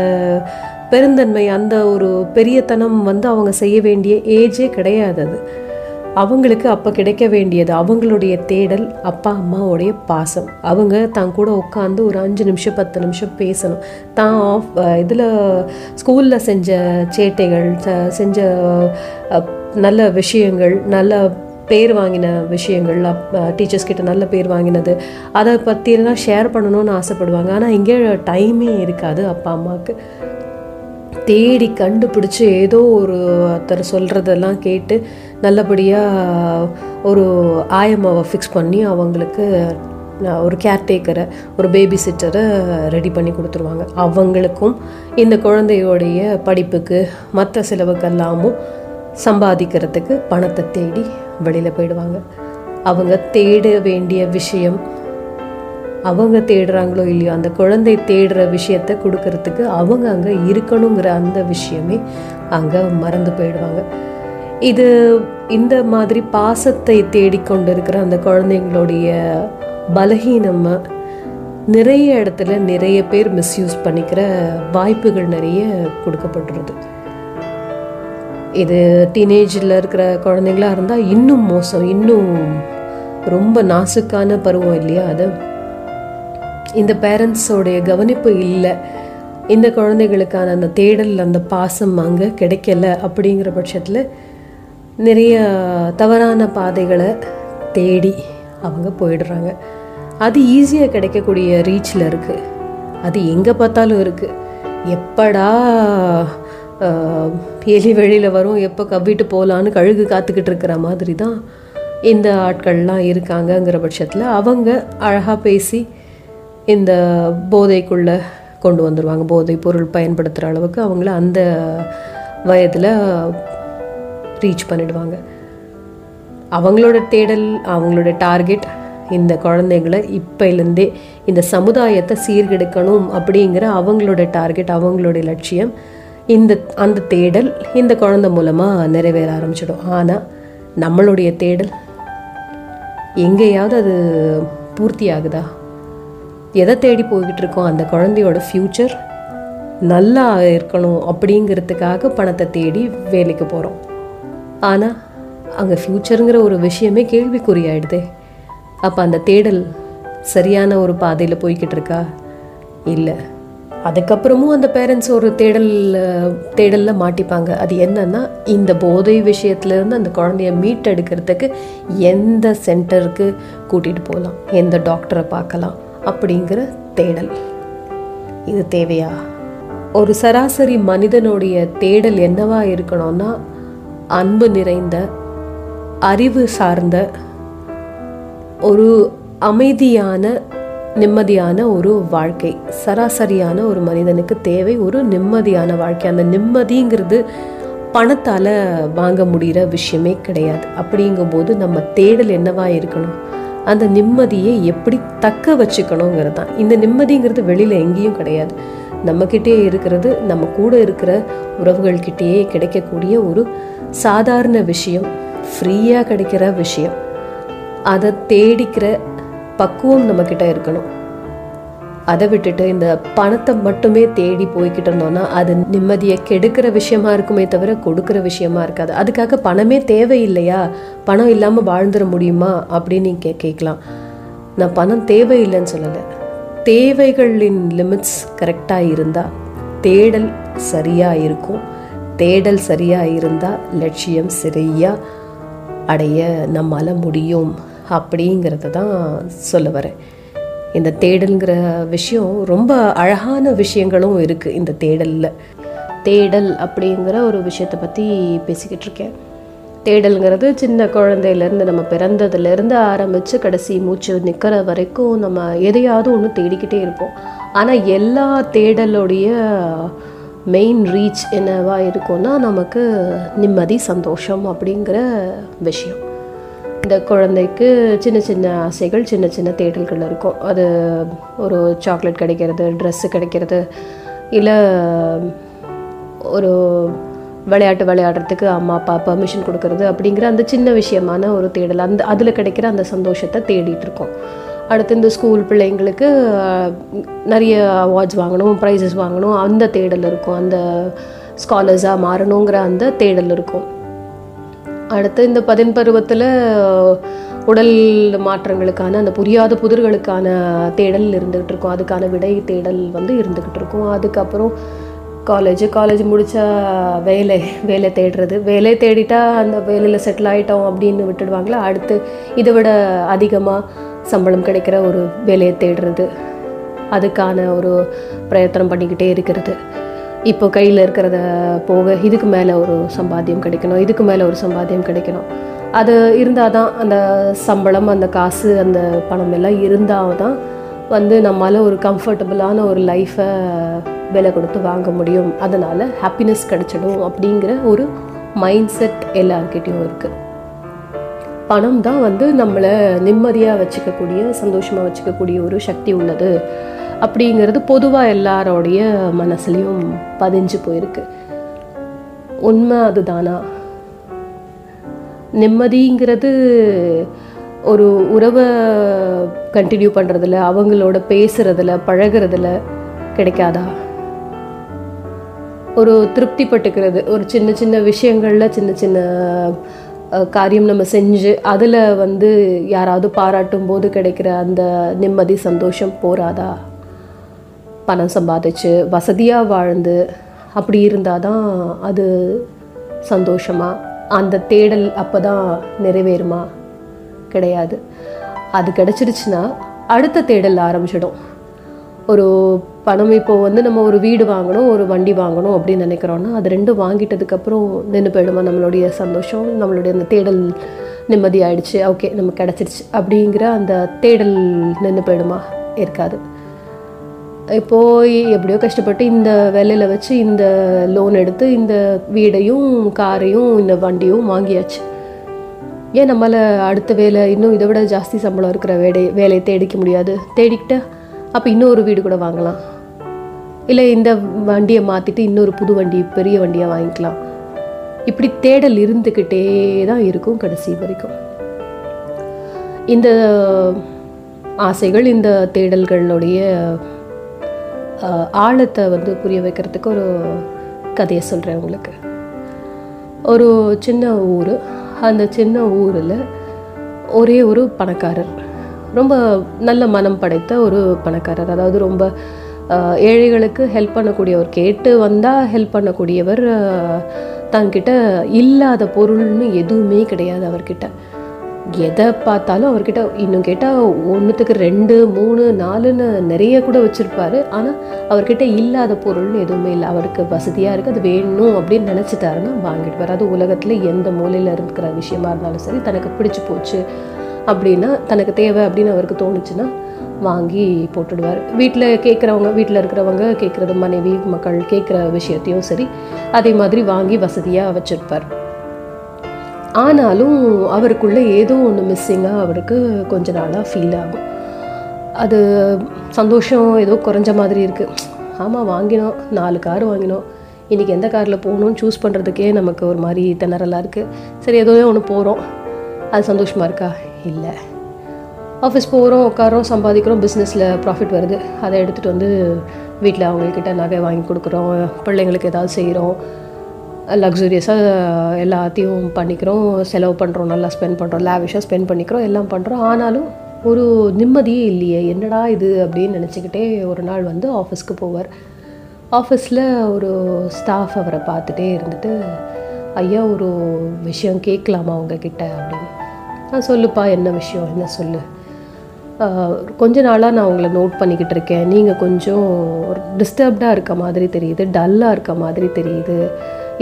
பெருந்தன்மை, அந்த ஒரு பெரியத்தனம் வந்து அவங்க செய்ய வேண்டிய ஏஜே கிடையாது. அது அவங்களுக்கு அப்போ கிடைக்க வேண்டியது அவங்களுடைய தேடல், அப்பா அம்மாவோடைய பாசம். அவங்க தான் கூட உட்காந்து ஒரு 5 நிமிஷம் 10 நிமிஷம் பேசணும். தான் இதில் ஸ்கூலில் செஞ்ச சேட்டைகள், செஞ்ச நல்ல விஷயங்கள், நல்ல பேர் வாங்கின விஷயங்கள், டீச்சர்ஸ்கிட்ட நல்ல பேர் வாங்கினது, அதை பற்றிலாம் ஷேர் பண்ணணும்னு ஆசைப்படுவாங்க. ஆனால் இங்கே டைமே இருக்காது. அப்பா அம்மாவுக்கு தேடி கண்டுபிடிச்சி ஏதோ ஒருத்தர் சொல்கிறதெல்லாம் கேட்டு நல்லபடியாக ஒரு ஆயம்மாவை ஃபிக்ஸ் பண்ணி அவங்களுக்கு ஒரு கேர்டேக்கரை, ஒரு பேபி சிட்டரை ரெடி பண்ணி கொடுத்துருவாங்க. அவங்களுக்கும் இந்த குழந்தையோடைய படிப்புக்கு மற்ற செலவுக்கெல்லாமும் சம்பாதிக்கிறதுக்கு பணத்தை தேடி வெளியில் போயிடுவாங்க. அவங்க தேட வேண்டிய விஷயம் அவங்க தேடுறாங்களோ இல்லையோ, அந்த குழந்தை தேடுற விஷயத்தை கொடுக்கறதுக்கு அவங்க அங்கே இருக்கணுங்கிற அந்த விஷயமே அங்கே மறந்து போயிடுவாங்க. இது இந்த மாதிரி பாசத்தை தேடிக்கொண்டு இருக்கிற அந்த குழந்தைங்களுடைய பலகீனம் நிறைய இடத்துல நிறைய பேர் மிஸ்யூஸ் பண்ணிக்கிற வாய்ப்புகள் நிறைய கொடுக்கப்பட்டுருது. இது டீனேஜில் இருக்கிற குழந்தைங்களாக இருந்தால் இன்னும் மோசம், இன்னும் ரொம்ப நாசுக்கான பருவம் இல்லையா? அது இந்த பேரண்ட்ஸோடைய கவனிப்பு இல்லை. இந்த குழந்தைகளுக்கான அந்த தேடல், அந்த பாசம் அங்கே கிடைக்கல அப்படிங்கிற பட்சத்தில் நிறைய தவறான பாதைகளை தேடி அவங்க போயிடுறாங்க. அது ஈஸியாக கிடைக்கக்கூடிய ரீச்சில் இருக்குது. அது எங்கே பார்த்தாலும் இருக்குது. எப்படா எலி வெளியில் வரும், எப்போ கவ்விட்டு போகலான்னு கழுகு காத்துக்கிட்டு இருக்கிற மாதிரி தான் இந்த ஆட்கள்லாம் இருக்காங்கங்கிற பட்சத்தில் அவங்க அழகாக பேசி இந்த போதைக்குள்ளே கொண்டு வந்துடுவாங்க. போதை பொருள் பயன்படுத்துகிற அளவுக்கு அவங்கள அந்த வயதில் ரீச் பண்ணிடுவாங்க. அவங்களோட தேடல், அவங்களோட டார்கெட் இந்த குழந்தைங்களை இப்போலேருந்தே இந்த சமுதாயத்தை சீர்கெடுக்கணும் அப்படிங்கிற அவங்களோட டார்கெட், அவங்களுடைய லட்சியம், அந்த தேடல் இந்த குழந்தை மூலமாக நிறைவேற ஆரம்பிச்சிடும். ஆனால் நம்மளுடைய தேடல் எங்கேயாவது அது பூர்த்தி ஆகுதா? எதை தேடி போய்கிட்டு இருக்கோம்? அந்த குழந்தையோட ஃப்யூச்சர் நல்லா இருக்கணும் அப்படிங்கிறதுக்காக பணத்தை தேடி வேலைக்கு போகிறோம். ஆனால் அங்கே ஃப்யூச்சருங்கிற ஒரு விஷயமே கேள்விக்குறியாயிடுதே. அப்போ அந்த தேடல் சரியான ஒரு பாதையில் போய்கிட்டு இருக்கா? இல்லை. அதுக்கப்புறமும் அந்த பேரண்ட்ஸ் ஒரு தேடலில் மாட்டிப்பாங்க. அது என்னன்னா, இந்த போதை விஷயத்துலேருந்து அந்த குழந்தைய மீட்டெடுக்கிறதுக்கு எந்த சென்டருக்கு கூட்டிகிட்டு போகலாம், எந்த டாக்டரை பார்க்கலாம் அப்படிங்கிற தேடல். இது தேவையா? ஒரு சராசரி மனிதனுடைய தேடல் என்னவா இருக்கணும்னா, அன்பு நிறைந்த, அறிவு சார்ந்த, ஒரு அமைதியான, நிம்மதியான ஒரு வாழ்க்கை சராசரியான ஒரு மனிதனுக்கு தேவை. ஒரு நிம்மதியான வாழ்க்கை. அந்த நிம்மதிங்கிறது பணத்தால் வாங்க முடிகிற விஷயமே கிடையாது. அப்படிங்கும்போது நம்ம தேடல் என்னவா இருக்கணும், அந்த நிம்மதியை எப்படி தக்க வச்சுக்கணுங்கிறது தான். இந்த நிம்மதிங்கிறது வெளியில் எங்கேயும் கிடையாது. நம்மக்கிட்டே இருக்கிறது, நம்ம கூட இருக்கிற உறவுகள்கிட்டேயே கிடைக்கக்கூடிய ஒரு சாதாரண விஷயம், ஃப்ரீயாக கிடைக்கிற விஷயம். அதை தேடிக்கிற பக்குவம் நம்மக்கிட்ட இருக்கணும். அதை விட்டுட்டு இந்த பணத்தை மட்டுமே தேடி போய்கிட்டு இருந்தோம்னா அது நிம்மதியை கெடுக்கிற விஷயமா இருக்குமே தவிர கொடுக்குற விஷயமா இருக்காது. அதுக்காக பணமே தேவையில்லையா, பணம் இல்லாமல் வாழ்ந்துட முடியுமா அப்படின்னு நீங்கள் கேட்கலாம். நான் பணம் தேவையில்லைன்னு சொல்லலை. தேவைகளின் லிமிட்ஸ் கரெக்டாக இருந்தால் தேடல் சரியாக இருக்கும். தேடல் சரியாக இருந்தால் லட்சியம் சரியாக அடைய நம்மால் முடியும் அப்படிங்கிறத தான் சொல்ல வரேன். இந்த தேடல்ங்கிற விஷயம் ரொம்ப அழகான விஷயங்களும் இருக்குது. இந்த தேடலில் தேடல் அப்படிங்கிற ஒரு விஷயத்தை பற்றி பேசிக்கிட்டு இருக்கேன். தேடல்ங்கிறது சின்ன குழந்தையிலேருந்து நம்ம பிறந்ததுலேருந்து ஆரம்பித்து கடைசி மூச்சு நிற்கிற வரைக்கும் நம்ம எதையாவது ஒன்று தேடிக்கிட்டே இருப்போம். ஆனால் எல்லா தேடலோடைய மெயின் ரீச் என்னவா இருக்கும்னா நமக்கு நிம்மதி, சந்தோஷம் அப்படிங்கிற விஷயம். இந்த குழந்தைக்கு சின்ன சின்ன ஆசைகள், சின்ன சின்ன தேடல்கள் இருக்கும். அது ஒரு சாக்லேட் கிடைக்கிறது, ட்ரெஸ்ஸு கிடைக்கிறது, இல்லை ஒரு விளையாட்டு விளையாடுறதுக்கு அம்மா அப்பா பர்மிஷன் கொடுக்கறது அப்படிங்கிற அந்த சின்ன விஷயமான ஒரு தேடல், அந்த அதில் கிடைக்கிற அந்த சந்தோஷத்தை தேடிட்டுருக்கோம். அடுத்து இந்த ஸ்கூல் பிள்ளைங்களுக்கு நிறைய அவார்ட்ஸ் வாங்கணும், ப்ரைஸஸ் வாங்கணும், அந்த தேடல் இருக்கும். அந்த ஸ்காலர்ஸாக மாறணுங்கிற அந்த தேடல் இருக்கும். அடுத்து இந்த பருவத்தில் உடல் மாற்றங்களுக்கான அந்த புரியாத புதிர்களுக்கான தேடல் இருந்துக்கிட்டு இருக்கும். அதுக்கான விடை தேடல் இருந்துக்கிட்டு இருக்கும். அதுக்கப்புறம் காலேஜ் முடித்தா வேலை தேடுறது. வேலை தேடிட்டா அந்த வேலையில் செட்டில் ஆகிட்டோம் அப்படின்னு விட்டுடுவாங்களா. அடுத்து இதை விட அதிகமாக சம்பளம் கிடைக்கிற ஒரு வேலையை தேடுறது, அதுக்கான ஒரு பிரயத்தனம் பண்ணிக்கிட்டே இருக்கிறது. இப்போ கையில் இருக்கிறத போக இதுக்கு மேலே ஒரு சம்பாத்தியம் கிடைக்கணும், இதுக்கு மேலே ஒரு சம்பாத்தியம் கிடைக்கணும். அது இருந்தால் தான் அந்த சம்பளம், அந்த காசு, அந்த பணம் எல்லாம் இருந்தால் தான் நம்மளால் ஒரு கம்ஃபர்டபுளான ஒரு லைஃப்பை விலை கொடுத்து வாங்க முடியும். அதனால் ஹாப்பினஸ் கிடைச்சிடும் அப்படிங்கிற ஒரு மைண்ட் செட் எல்லாருக்கிட்டையும் இருக்குது. பணம் தான் நம்மளை நிம்மதியாக வச்சுக்கக்கூடிய, சந்தோஷமாக வச்சுக்கக்கூடிய ஒரு சக்தி உள்ளது அப்படிங்கிறது பொதுவாக எல்லாரோடைய மனசுலையும் பதிஞ்சு போயிருக்கு. உண்மை அதுதானா? நிம்மதிங்கிறது ஒரு உறவை கண்டினியூ பண்ணுறதுல, அவங்களோட பேசுகிறதுல, பழகிறதுல கிடைக்காதா? ஒரு திருப்தி பட்டுக்கிறது, ஒரு சின்ன சின்ன விஷயங்களில், சின்ன சின்ன காரியம் நம்ம செஞ்சு அதில் யாராவது பாராட்டும் போது கிடைக்கிற அந்த நிம்மதி, சந்தோஷம் போராதா? பணம் சம்பாதிச்சு வசதியாக வாழ்ந்து அப்படி இருந்தால் தான் அது சந்தோஷமா? அந்த தேடல் அப்போ தான் நிறைவேறுமா? கிடையாது. அது கிடச்சிருச்சுன்னா அடுத்த தேடல் ஆரம்பிச்சிடும். ஒரு பணம் இப்போது நம்ம ஒரு வீடு வாங்கணும், ஒரு வண்டி வாங்கணும் அப்படின்னு நினைக்கிறோன்னா அது ரெண்டும் வாங்கிட்டதுக்கப்புறம் நின்று போயிடுமா நம்மளுடைய சந்தோஷம்? நம்மளுடைய அந்த தேடல் நிம்மதி ஆயிடுச்சு, ஓகே நம்ம கிடச்சிருச்சு அப்படிங்கிற அந்த தேடல் நின்று போயிடுமா? இருக்காது. இப்போது எப்படியோ கஷ்டப்பட்டு இந்த வேலையில் வச்சு இந்த லோன் எடுத்து இந்த வீடையும் காரையும் இந்த வண்டியும் வாங்கியாச்சு. ஏன் நம்மளை அடுத்த வேலை, இன்னும் இதை விட ஜாஸ்தி சம்பளம் இருக்கிற வேலையை தேடிக்க முடியாது? தேடிக்கிட்ட அப்போ இன்னொரு வீடு கூட வாங்கலாம், இல்லை இந்த வண்டியை மாற்றிட்டு இன்னொரு புது வண்டி, பெரிய வண்டியாக வாங்கிக்கலாம். இப்படி தேடல் இருந்துக்கிட்டே தான் இருக்கும் கடைசி வரைக்கும். இந்த ஆசைகள், இந்த தேடல்களுடைய ஆழத்தை புரிய வைக்கிறதுக்கு ஒரு கதையை சொல்கிறேன் உங்களுக்கு. ஒரு சின்ன ஊர். அந்த சின்ன ஊரில் ஒரே ஒரு பணக்காரர், ரொம்ப நல்ல மனம் படைத்த ஒரு பணக்காரர். அதாவது ரொம்ப ஏழைகளுக்கு ஹெல்ப் பண்ணக்கூடியவர், கேட்டு வந்தால் ஹெல்ப் பண்ணக்கூடியவர். தங்கிட்ட இல்லாத பொருள்னு எதுவுமே கிடையாது அவர்கிட்ட. எதை பார்த்தாலும் அவர்கிட்ட இன்னும் கேட்டால் 1, 2, 3, 4ன்னு நிறைய கூட வச்சுருப்பார். ஆனால் அவர்கிட்ட இல்லாத பொருள்னு எதுவுமே இல்லை. அவருக்கு வசதியாக இருக்குது, அது வேணும் அப்படின்னு நினச்சிட்டாருன்னா வாங்கிடுவார். அது உலகத்தில் எந்த மூலையில் இருக்கிற விஷயமா இருந்தாலும் சரி, தனக்கு பிடிச்சி போச்சு அப்படின்னா, தனக்கு தேவை அப்படின்னு அவருக்கு தோணுச்சுன்னா வாங்கி போட்டுடுவார். வீட்டில் கேட்குறவங்க, வீட்டில் இருக்கிறவங்க கேட்குறது, மனைவி மக்கள் கேட்குற விஷயத்தையும் சரி அதே மாதிரி வாங்கி வசதியாக வச்சுருப்பார். ஆனாலும் அவருக்குள்ளே ஏதோ ஒன்று மிஸ்ஸிங்காக அவருக்கு கொஞ்ச நாளாக ஃபீல் ஆகும். அது சந்தோஷம் ஏதோ குறைஞ்ச மாதிரி இருக்குது. ஆமாம், வாங்கினோம் 4 கார் வாங்கினோம், இன்றைக்கி எந்த காரில் போகணும்னு சூஸ் பண்ணுறதுக்கே நமக்கு ஒரு மாதிரி திணறலாக இருக்குது. சரி ஏதோ ஒன்று போகிறோம், அது சந்தோஷமாக இருக்கா? இல்லை. ஆஃபீஸ் போகிறோம், உட்காரோம், சம்பாதிக்கிறோம், பிஸ்னஸில் ப்ராஃபிட் வருது, அதை எடுத்துகிட்டு வீட்டில் அவங்கக்கிட்ட நகை வாங்கி கொடுக்குறோம், பிள்ளைங்களுக்கு ஏதாவது செய்கிறோம், லக்ஸூரியஸாக எல்லாத்தையும் பண்ணிக்கிறோம், செலவு பண்ணுறோம், நல்லா ஸ்பெண்ட் பண்ணுறோம், லேவிஷாக ஸ்பெண்ட் பண்ணிக்கிறோம், எல்லாம் பண்ணுறோம். ஆனாலும் ஒரு நிம்மதியே இல்லையே, என்னடா இது அப்படின்னு நினச்சிக்கிட்டே ஒரு நாள் ஆஃபீஸ்க்கு போவார். ஆஃபீஸில் ஒரு ஸ்டாஃப் அவரை பார்த்துட்டே இருந்துட்டு, ஐயா ஒரு விஷயம் கேட்கலாமா உங்ககிட்ட அப்படின்னு. நான் சொல்லுப்பா என்ன விஷயம் என்ன சொல்லு. கொஞ்ச நாளாக நான் உங்களை நோட் பண்ணிக்கிட்டு இருக்கேன், நீங்கள் கொஞ்சம் ஒரு டிஸ்டர்ப்டாக இருக்க மாதிரி தெரியுது, டல்லாக இருக்க மாதிரி தெரியுது,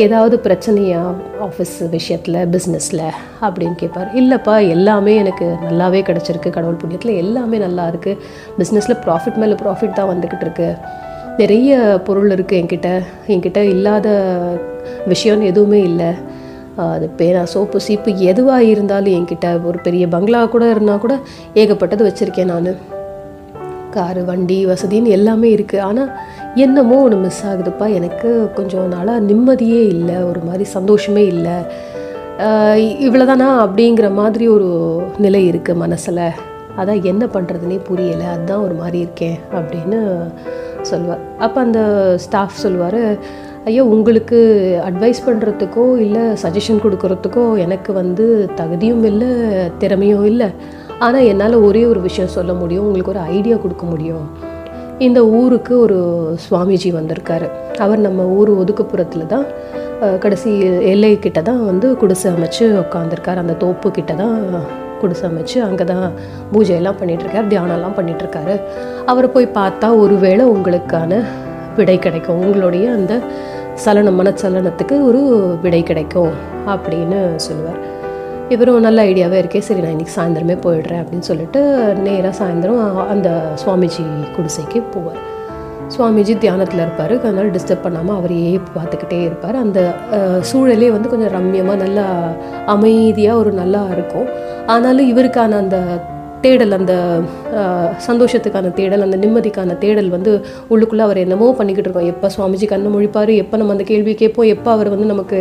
ஏதாவது பிரச்சனையா ஆஃபீஸ் விஷயத்தில் பிஸ்னஸில் அப்படின்னு கேட்பார். இல்லைப்பா எல்லாமே எனக்கு நல்லாவே கிடச்சிருக்கு, கடவுள் புண்ணியத்தில் எல்லாமே நல்லா இருக்குது, பிஸ்னஸில் ப்ராஃபிட் மேலே ப்ராஃபிட் தான் வந்துக்கிட்டு இருக்கு, நிறைய பொருள் இருக்குது என்கிட்ட, என்கிட்ட இல்லாத விஷயம்னு எதுவுமே இல்லை, அது பேனா சோப்பு சீப்பு எதுவாக இருந்தாலும் என்கிட்ட, ஒரு பெரிய பங்களா கூட இருந்தால் கூட ஏகப்பட்டது வச்சுருக்கேன் நான், காரு வண்டி வசதின்னு எல்லாமே இருக்குது. ஆனால் என்னமோ ஒன்று மிஸ் ஆகுதுப்பா, எனக்கு கொஞ்சம் நாளாக நிம்மதியே இல்லை, ஒரு மாதிரி சந்தோஷமே இல்லை, இவ்வளோதானா அப்படிங்கிற மாதிரி ஒரு நிலை இருக்குது மனசில், அதான் என்ன பண்ணுறதுனே புரியலை, அதுதான் ஒரு மாதிரி இருக்கேன் அப்படின்னு சொல்லுவார். அப்போ அந்த ஸ்டாஃப் சொல்லுவார், ஐயா உங்களுக்கு அட்வைஸ் பண்ணுறதுக்கோ இல்லை சஜஷன் கொடுக்குறதுக்கோ எனக்கு தகுதியும் இல்லை திறமையும் இல்லை, ஆனால் என்னால் ஒரே ஒரு விஷயம் சொல்ல முடியும், உங்களுக்கு ஒரு ஐடியா கொடுக்க முடியும். இந்த ஊருக்கு ஒரு சுவாமிஜி வந்திருக்காரு, அவர் நம்ம ஊர் ஒதுக்குப்புறத்தில் தான் கடைசி எல்லைக்கிட்ட தான் குடிசை அமைச்சு உட்காந்துருக்கார், அந்த தோப்பு கிட்ட தான் குடிசை அமைச்சு அங்கே தான் பூஜையெல்லாம் பண்ணிகிட்ருக்காரு, தியானம்லாம் பண்ணிகிட்ருக்காரு, அவரை போய் பார்த்தா ஒருவேளை உங்களுக்கான விடை கிடைக்கும், உங்களுடைய அந்த சலனம் மனச்சலனத்துக்கு ஒரு விடை கிடைக்கும் அப்படின்னு சொல்லுவார். இவரும் நல்ல ஐடியாவே இருக்கே, சரி நான் இன்றைக்கி சாயந்தரமே போயிடுறேன் அப்படின்னு சொல்லிட்டு நேராக சாயந்தரம் அந்த சுவாமிஜி குடிசைக்கு போவார். சுவாமிஜி தியானத்தில் இருப்பார், அதனால் டிஸ்டர்ப் பண்ணாமல் அவரையே பார்த்துக்கிட்டே இருப்பார். அந்த சூழலே கொஞ்சம் ரம்யமாக நல்லா அமைதியாக ஒரு நல்லா இருக்கும். ஆனாலும் இவருக்கான அந்த தேடல், அந்த சந்தோஷத்துக்கான தேடல், அந்த நிம்மதிக்கான தேடல் உள்ளுக்குள்ளே அவர் என்னமோ பண்ணிக்கிட்டு இருக்கோம். எப்போ சுவாமிஜி கண்ணை முழிப்பார், எப்போ நம்ம அந்த கேள்வி கேட்போம், எப்போ அவர் நமக்கு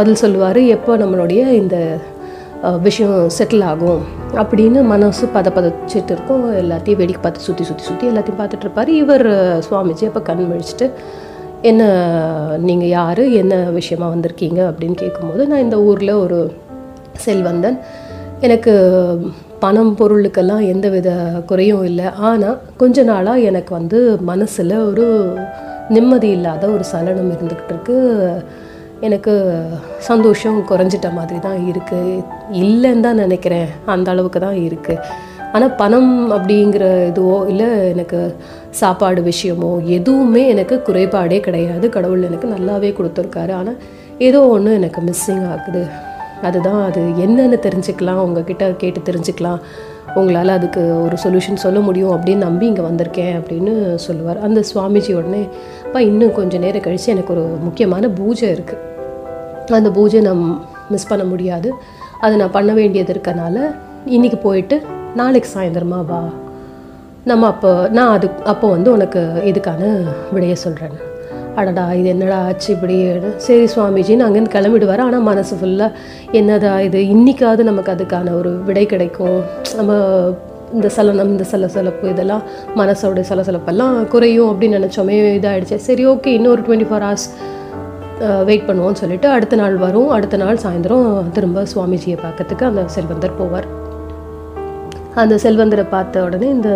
பதில் சொல்லுவார், எப்போ நம்மளுடைய இந்த விஷயம் செட்டில் ஆகும் அப்படின்னு மனசு பதப்பதச்சிட்டு இருக்கும். எல்லாத்தையும் வேடிக்கை பார்த்து சுற்றி சுற்றி சுற்றி எல்லாத்தையும் பார்த்துட்டு இருப்பார். இவர் சுவாமிஜி அப்போ கண் முழிச்சிட்டு, என்ன நீங்கள் யார், என்ன விஷயமா வந்திருக்கீங்க அப்படின்னு கேட்கும்போது, நான் இந்த ஊரில் ஒரு செல்வந்தன், எனக்கு பணம் பொருளுக்கெல்லாம் எந்த வித குறையும் இல்லை, ஆனால் கொஞ்ச நாளாக எனக்கு மனசில் ஒரு நிம்மதி இல்லாத ஒரு சலனம் இருந்துக்கிட்டு இருக்கு, எனக்கு சந்தோஷம் குறைஞ்சிட்ட மாதிரி தான் இருக்குது, இல்லைன்னு தான் நினைக்கிறேன், அந்த அளவுக்கு தான் இருக்குது. ஆனால் பணம் அப்படிங்கிற இதுவோ இல்லை எனக்கு சாப்பாடு விஷயமோ எதுவுமே எனக்கு குறைபாடே கிடையாது, கடவுள் எனக்கு நல்லாவே கொடுத்துருக்காரு, ஆனால் ஏதோ ஒன்று எனக்கு மிஸ்ஸிங் ஆகுது, அதுதான் அது என்னென்னு தெரிஞ்சுக்கலாம், உங்ககிட்ட கேட்டு தெரிஞ்சுக்கலாம், உங்களால் அதுக்கு ஒரு சொல்யூஷன் சொல்ல முடியும் அப்படின்னு நம்பி இங்கே வந்திருக்கேன் அப்படின்னு சொல்லுவார். அந்த சுவாமிஜி உடனே, அப்பா இன்னும் கொஞ்சம் நேரம் கழித்து எனக்கு ஒரு முக்கியமான பூஜை இருக்குது, அந்த பூஜை நான் மிஸ் பண்ண முடியாது, அதை நான் பண்ண வேண்டியது இருக்கனால இன்றைக்கி போயிட்டு நாளைக்கு சாயந்தரமா வா, நம்ம அப்போ நான் அது அப்போ உனக்கு இதுக்கான விடைய சொல்கிறேன். அடடா இது என்னடா ஆச்சு இப்படி, சரி சுவாமிஜின்னு அங்கேருந்து கிளம்பிடுவார். ஆனால் மனசு ஃபுல்லாக என்னதா இது, இன்றைக்காவது நமக்கு அதுக்கான ஒரு விடை கிடைக்கும், நம்ம இந்த சலனம் இந்த சலசலப்பு இதெல்லாம் மனசோடைய சலசலப்பெல்லாம் குறையும் அப்படின்னு நினச்சோமே, இதாகிடுச்சு, சரி ஓகே இன்னொரு 24 hours வெயிட் பண்ணுவோன்னு சொல்லிட்டு அடுத்த நாள் வரும். அடுத்த நாள் சாயந்தரம் திரும்ப சுவாமிஜியை பார்க்கறதுக்கு அந்த செல்வந்தர் போவார். அந்த செல்வந்தரை பார்த்த உடனே இந்த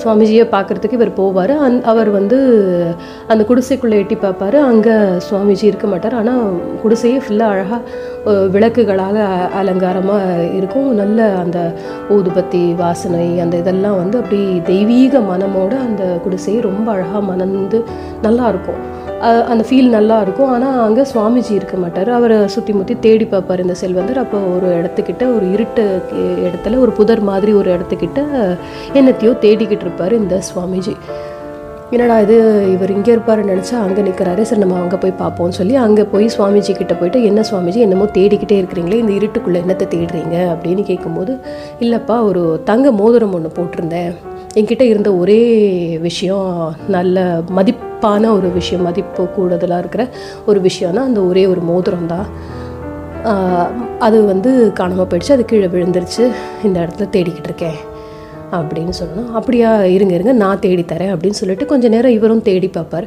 சுவாமிஜியை பார்க்குறதுக்கு இவர் போவார். அவர் அந்த குடிசைக்குள்ளே எட்டி பார்ப்பார், அங்கே சுவாமிஜி இருக்க மாட்டார். ஆனால் குடிசையே ஃபுல்லாக அழகாக விளக்குகளால் அலங்காரமாக இருக்கும், நல்ல அந்த ஊதுபத்தி வாசனை அந்த இதெல்லாம் அப்படி தெய்வீக மனமோடு அந்த குடிசையை ரொம்ப அழகாக மணந்து நல்லாயிருக்கும், அந்த ஃபீல் நல்லாயிருக்கும். ஆனால் அங்கே சுவாமிஜி இருக்க மாட்டார். அவரை சுற்றி முற்றி தேடி பார்ப்பார் இந்த செல்வந்தர். அப்போ ஒரு இடத்துக்கிட்ட, ஒரு இருட்டு இடத்துல, ஒரு புதர் மாதிரி ஒரு இடத்துக்கிட்ட என்னத்தையோ தேடிக்கிட்டு இருப்பார் இந்த சுவாமிஜி. என்னடா இது, இவர் இங்கே இருப்பாருன்னு நினச்சா அங்கே நிற்கிறாரு, சரி நம்ம அங்கே போய் பார்ப்போம்னு சொல்லி அங்கே போய் சுவாமிஜி கிட்டே போயிட்டு, என்ன சுவாமிஜி என்னமோ தேடிக்கிட்டே இருக்கிறீங்களே, இந்த இருட்டுக்குள்ளே என்னத்தை தேடுறீங்க அப்படின்னு கேட்கும்போது, இல்லைப்பா ஒரு தங்க மோதிரம் ஒன்று போட்டிருந்தேன், என்கிட்ட இருந்த ஒரே விஷயம், நல்ல மதிப்பான ஒரு விஷயம், மதிப்பு கூடுதலாக இருக்கிற ஒரு விஷயம்னா அந்த ஒரே ஒரு மோதிரம் தான், அது காணாமல் போயிடுச்சு, அது கீழே விழுந்துருச்சு, இந்த இடத்துல தேடிக்கிட்டு இருக்கேன் அப்படின்னு சொன்னோம். அப்படியா, இருங்க இருங்க நான் தேடித்தரேன் அப்படின்னு சொல்லிட்டு கொஞ்சம் நேரம் இவரும் தேடி பார்ப்பார்.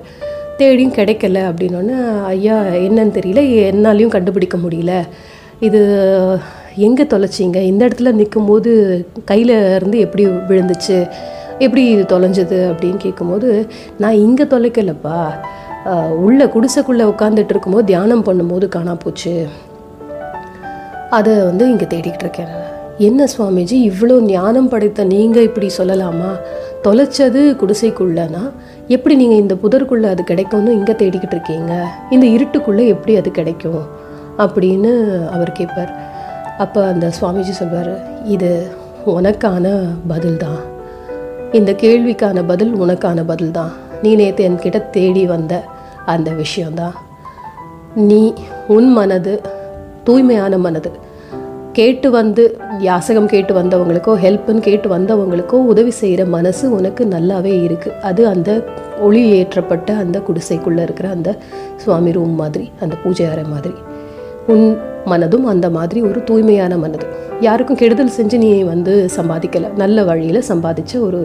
தேடியும் கிடைக்கல அப்படின்னோடனே, ஐயா என்னன்னு தெரியல, என்னாலையும் கண்டுபிடிக்க முடியல, இது எங்கே தொலைச்சிங்க, இந்த இடத்துல நிற்கும் போது கையில் இருந்து எப்படி விழுந்துச்சு, எப்படி இது தொலைஞ்சது அப்படின்னு கேட்கும்போது, நான் இங்கே தொலைக்கலப்பா, உள்ளே குடிசைக்குள்ளே உட்காந்துட்டு இருக்கும்போது தியானம் பண்ணும்போது காணா போச்சு, அதை இங்கே தேடிக்கிட்டு இருக்கேன். என்ன சுவாமிஜி, இவ்வளோ ஞானம் படைத்த நீங்கள் இப்படி சொல்லலாமா? தொலைச்சது குடிசைக்குள்ளனா எப்படி நீங்கள் இந்த புதற்குள்ளே அது கிடைக்கும்னு இங்கே தேடிக்கிட்டு இருக்கீங்க, இந்த இருட்டுக்குள்ளே எப்படி அது கிடைக்கும் அப்படின்னு அவர் கேட்பார். அப்போ அந்த சுவாமிஜி சொல்வார், இது உனக்கான பதில் தான், இந்த கேள்விக்கான பதில் உனக்கான பதில் தான். நீ நேற்று என்கிட்ட தேடி வந்த அந்த விஷயந்தான். நீ உன் மனது தூய்மையான மனது, கேட்டு வந்து யாசகம் கேட்டு வந்தவங்களுக்கோ ஹெல்ப்புன்னு கேட்டு வந்தவங்களுக்கோ உதவி செய்கிற மனசு உனக்கு நல்லாவே இருக்குது. அது அந்த ஒளி ஏற்றப்பட்ட அந்த குடிசைக்குள்ளே இருக்கிற அந்த சுவாமி ரூம் மாதிரி, அந்த பூஜை அறை மாதிரி உன் மனதும் அந்த மாதிரி ஒரு தூய்மையான மனது. யாருக்கும் கெடுதல் செஞ்சு நீ சம்பாதிக்கலை, நல்ல வழியில் சம்பாதிச்ச ஒரு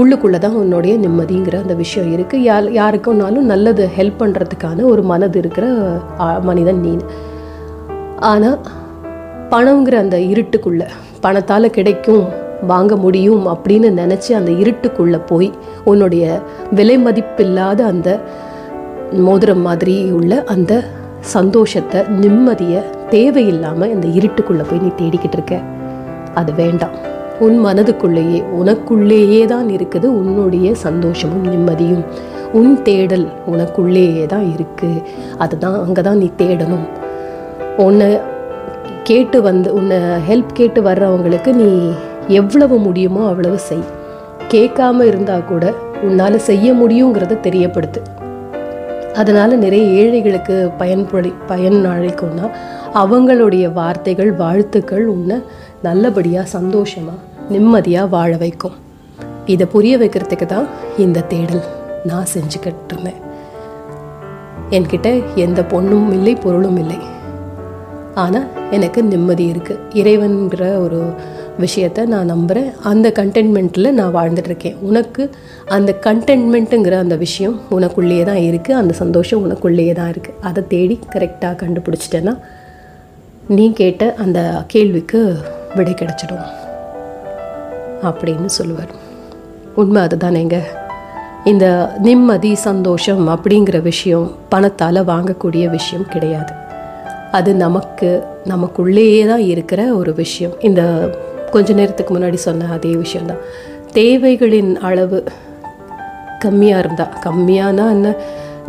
உள்ளுக்குள்ளே தான் உன்னுடைய நிம்மதிங்கிற அந்த விஷயம் இருக்குது. யாருக்கும்னாலும் நல்லது ஹெல்ப் பண்ணுறதுக்கான ஒரு மனது இருக்கிற மனிதன் நீ. ஆனால் பணங்கிற அந்த இருட்டுக்குள்ளே, பணத்தால் கிடைக்கும் வாங்க முடியும் அப்படின்னு நினச்சி அந்த இருட்டுக்குள்ளே போய் உன்னுடைய விலை மதிப்பில்லாத அந்த மோதிரம் மாதிரி உள்ள அந்த சந்தோஷத்தை, நிம்மதியை தேவையில்லாமல் இந்த இருட்டுக்குள்ளே போய் நீ தேடிக்கிட்டு இருக்க. அது வேண்டாம். உன் மனதுக்குள்ளேயே, உனக்குள்ளேயே தான் இருக்குது உன்னுடைய சந்தோஷமும் நிம்மதியும். உன் தேடல் உனக்குள்ளேயே தான் இருக்குது. அதுதான் அங்கே தான் நீ தேடணும். உன்னை கேட்டு வந்து உன்னை ஹெல்ப் கேட்டு வர்றவங்களுக்கு நீ எவ்வளவு முடியுமோ அவ்வளவு செய். கேட்காமல் இருந்தால் கூட உன்னால் செய்ய முடியுங்கிறத தெரியப்படுத்து. அதனால் நிறைய ஏழைகளுக்கு பயன் அளிக்கும்னா அவங்களுடைய வார்த்தைகள், வாழ்த்துக்கள் உன்னை நல்லபடியாக, சந்தோஷமாக, நிம்மதியாக வாழ வைக்கும். இதை புரிய வைக்கிறதுக்கு தான் இந்த தேடல் நான் செஞ்சுக்கிட்டு இருந்தேன். என்கிட்ட எந்த பொண்ணும் இல்லை, பொருளும் இல்லை, ஆனால் எனக்கு நிம்மதி இருக்குது. இறைவன்கிற ஒரு விஷயத்தை நான் நம்புகிறேன். அந்த கண்டென்மெண்ட்டில் நான் வாழ்ந்துட்டுருக்கேன். உனக்கு அந்த கண்டென்மெண்ட்டுங்கிற அந்த விஷயம் உனக்குள்ளேயே தான் இருக்குது. அந்த சந்தோஷம் உனக்குள்ளேயே தான் இருக்குது. அதை தேடி கரெக்டாக கண்டுபிடிச்சிட்டேன்னா நீ கேட்ட அந்த கேள்விக்கு விடை கிடச்சிடும் அப்படின்னு சொல்லுவார். உண்மை அதுதானேங்க. இந்த நிம்மதி, சந்தோஷம் அப்படிங்கிற விஷயம் பணத்தால் வாங்கக்கூடிய விஷயம் கிடையாது. அது நமக்குள்ளேயே தான் இருக்கிற ஒரு விஷயம். இந்த கொஞ்ச நேரத்துக்கு முன்னாடி சொன்ன அதே விஷயந்தான். தேவைகளின் அளவு கம்மியாக இருந்தால், கம்மியானா என்ன,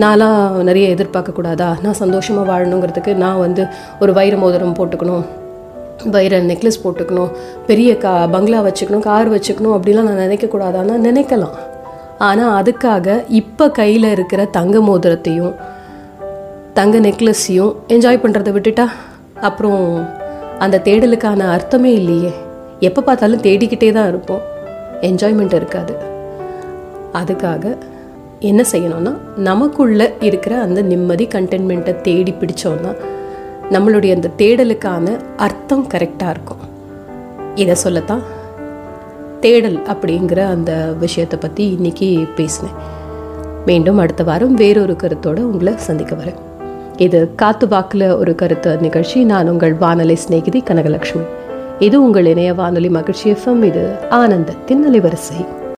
நான்லாம் நிறைய எதிர்பார்க்கக்கூடாதா? நான் சந்தோஷமாக வாழணுங்கிறதுக்கு நான் ஒரு வைர மோதிரம் போட்டுக்கணும், வைர நெக்லஸ் போட்டுக்கணும், பெரிய பங்களா வச்சுக்கணும், கார் வச்சுக்கணும் அப்படிலாம் நான் நினைக்கக்கூடாதான்னா நினைக்கலாம். ஆனால் அதுக்காக இப்போ கையில் இருக்கிற தங்க மோதிரத்தையும் தங்க நெக்லஸையும் என்ஜாய் பண்ணுறதை விட்டுட்டா அப்புறம் அந்த தேடலுக்கான அர்த்தமே இல்லையே. எப்போ பார்த்தாலும் தேடிக்கிட்டே தான் இருப்போம், என்ஜாய்மெண்ட் இருக்காது. அதுக்காக என்ன செய்யணும்னா, நமக்குள்ளே இருக்கிற அந்த நிம்மதி, கண்டென்மெண்ட்டை தேடி பிடிச்சோன்னா நம்மளுடைய அந்த தேடலுக்கான அர்த்தம் கரெக்டாக இருக்கும். இதை சொல்லத்தான் தேடல் அப்படிங்கிற அந்த விஷயத்தை பற்றி இன்றைக்கி பேசினேன். மீண்டும் அடுத்த வாரம் வேறொரு கருத்தோடு உங்களை சந்திக்க வரேன். இது காத்து வாக்கில் ஒரு கருத்து நிகழ்ச்சி. நான் உங்கள் வானொலி சிநேகிதி கனகலட்சுமி. இது உங்கள் இணைய வானொலி மகிழ்ச்சி FM. இது ஆனந்தத்தின் அலைவரிசை.